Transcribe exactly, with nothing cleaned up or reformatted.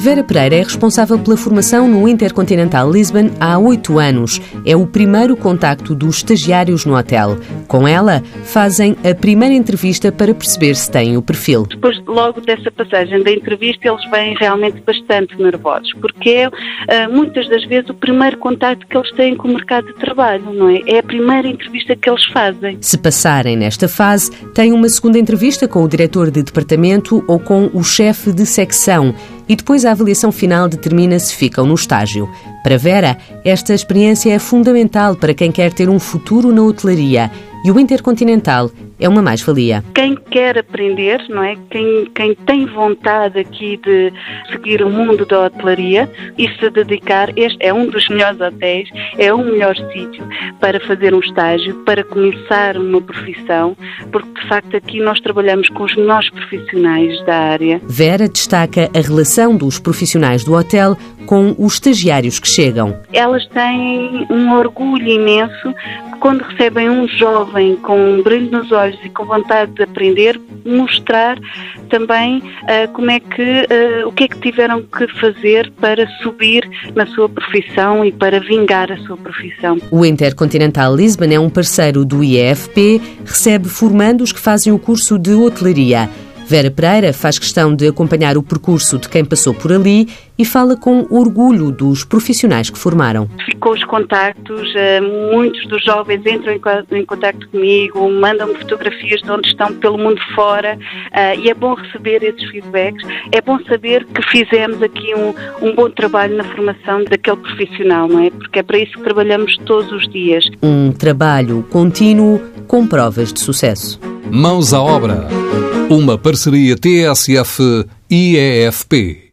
Vera Pereira é responsável pela formação no Intercontinental Lisbon há oito anos. É o primeiro contacto dos estagiários no hotel. Com ela, fazem a primeira entrevista para perceber se têm o perfil. Depois, logo dessa passagem da entrevista, eles vêm realmente bastante nervosos, porque é, muitas das vezes, o primeiro contacto que eles têm com o mercado de trabalho, não é? É a primeira entrevista que eles fazem. Se passarem nesta fase, têm uma segunda entrevista com o diretor de departamento ou com o chefe de secção. E depois a avaliação final determina se ficam no estágio. Para Vera, esta experiência é fundamental para quem quer ter um futuro na hotelaria. E o Intercontinental é uma mais-valia. Quem quer aprender, não é? Quem, quem tem vontade aqui de seguir o mundo da hotelaria e se dedicar, este é um dos melhores hotéis, é o melhor sítio para fazer um estágio, para começar uma profissão, porque de facto aqui nós trabalhamos com os melhores profissionais da área. Vera destaca a relação dos profissionais do hotel com os estagiários que chegam. Elas têm um orgulho imenso quando recebem um jovem com um brilho nos olhos e com vontade de aprender, mostrar também uh, como é que, uh, o que é que tiveram que fazer para subir na sua profissão e para vingar a sua profissão. O Intercontinental Lisbon é um parceiro do I E F P, recebe formandos que fazem o curso de hotelaria. Vera Pereira faz questão de acompanhar o percurso de quem passou por ali e fala com orgulho dos profissionais que formaram. Ficou os contactos, muitos dos jovens entram em contacto comigo, mandam-me fotografias de onde estão pelo mundo fora e é bom receber esses feedbacks. É bom saber que fizemos aqui um, um bom trabalho na formação daquele profissional, não é? Porque é para isso que trabalhamos todos os dias. Um trabalho contínuo com provas de sucesso. Mãos à obra. Uma parceria T S F I E F P.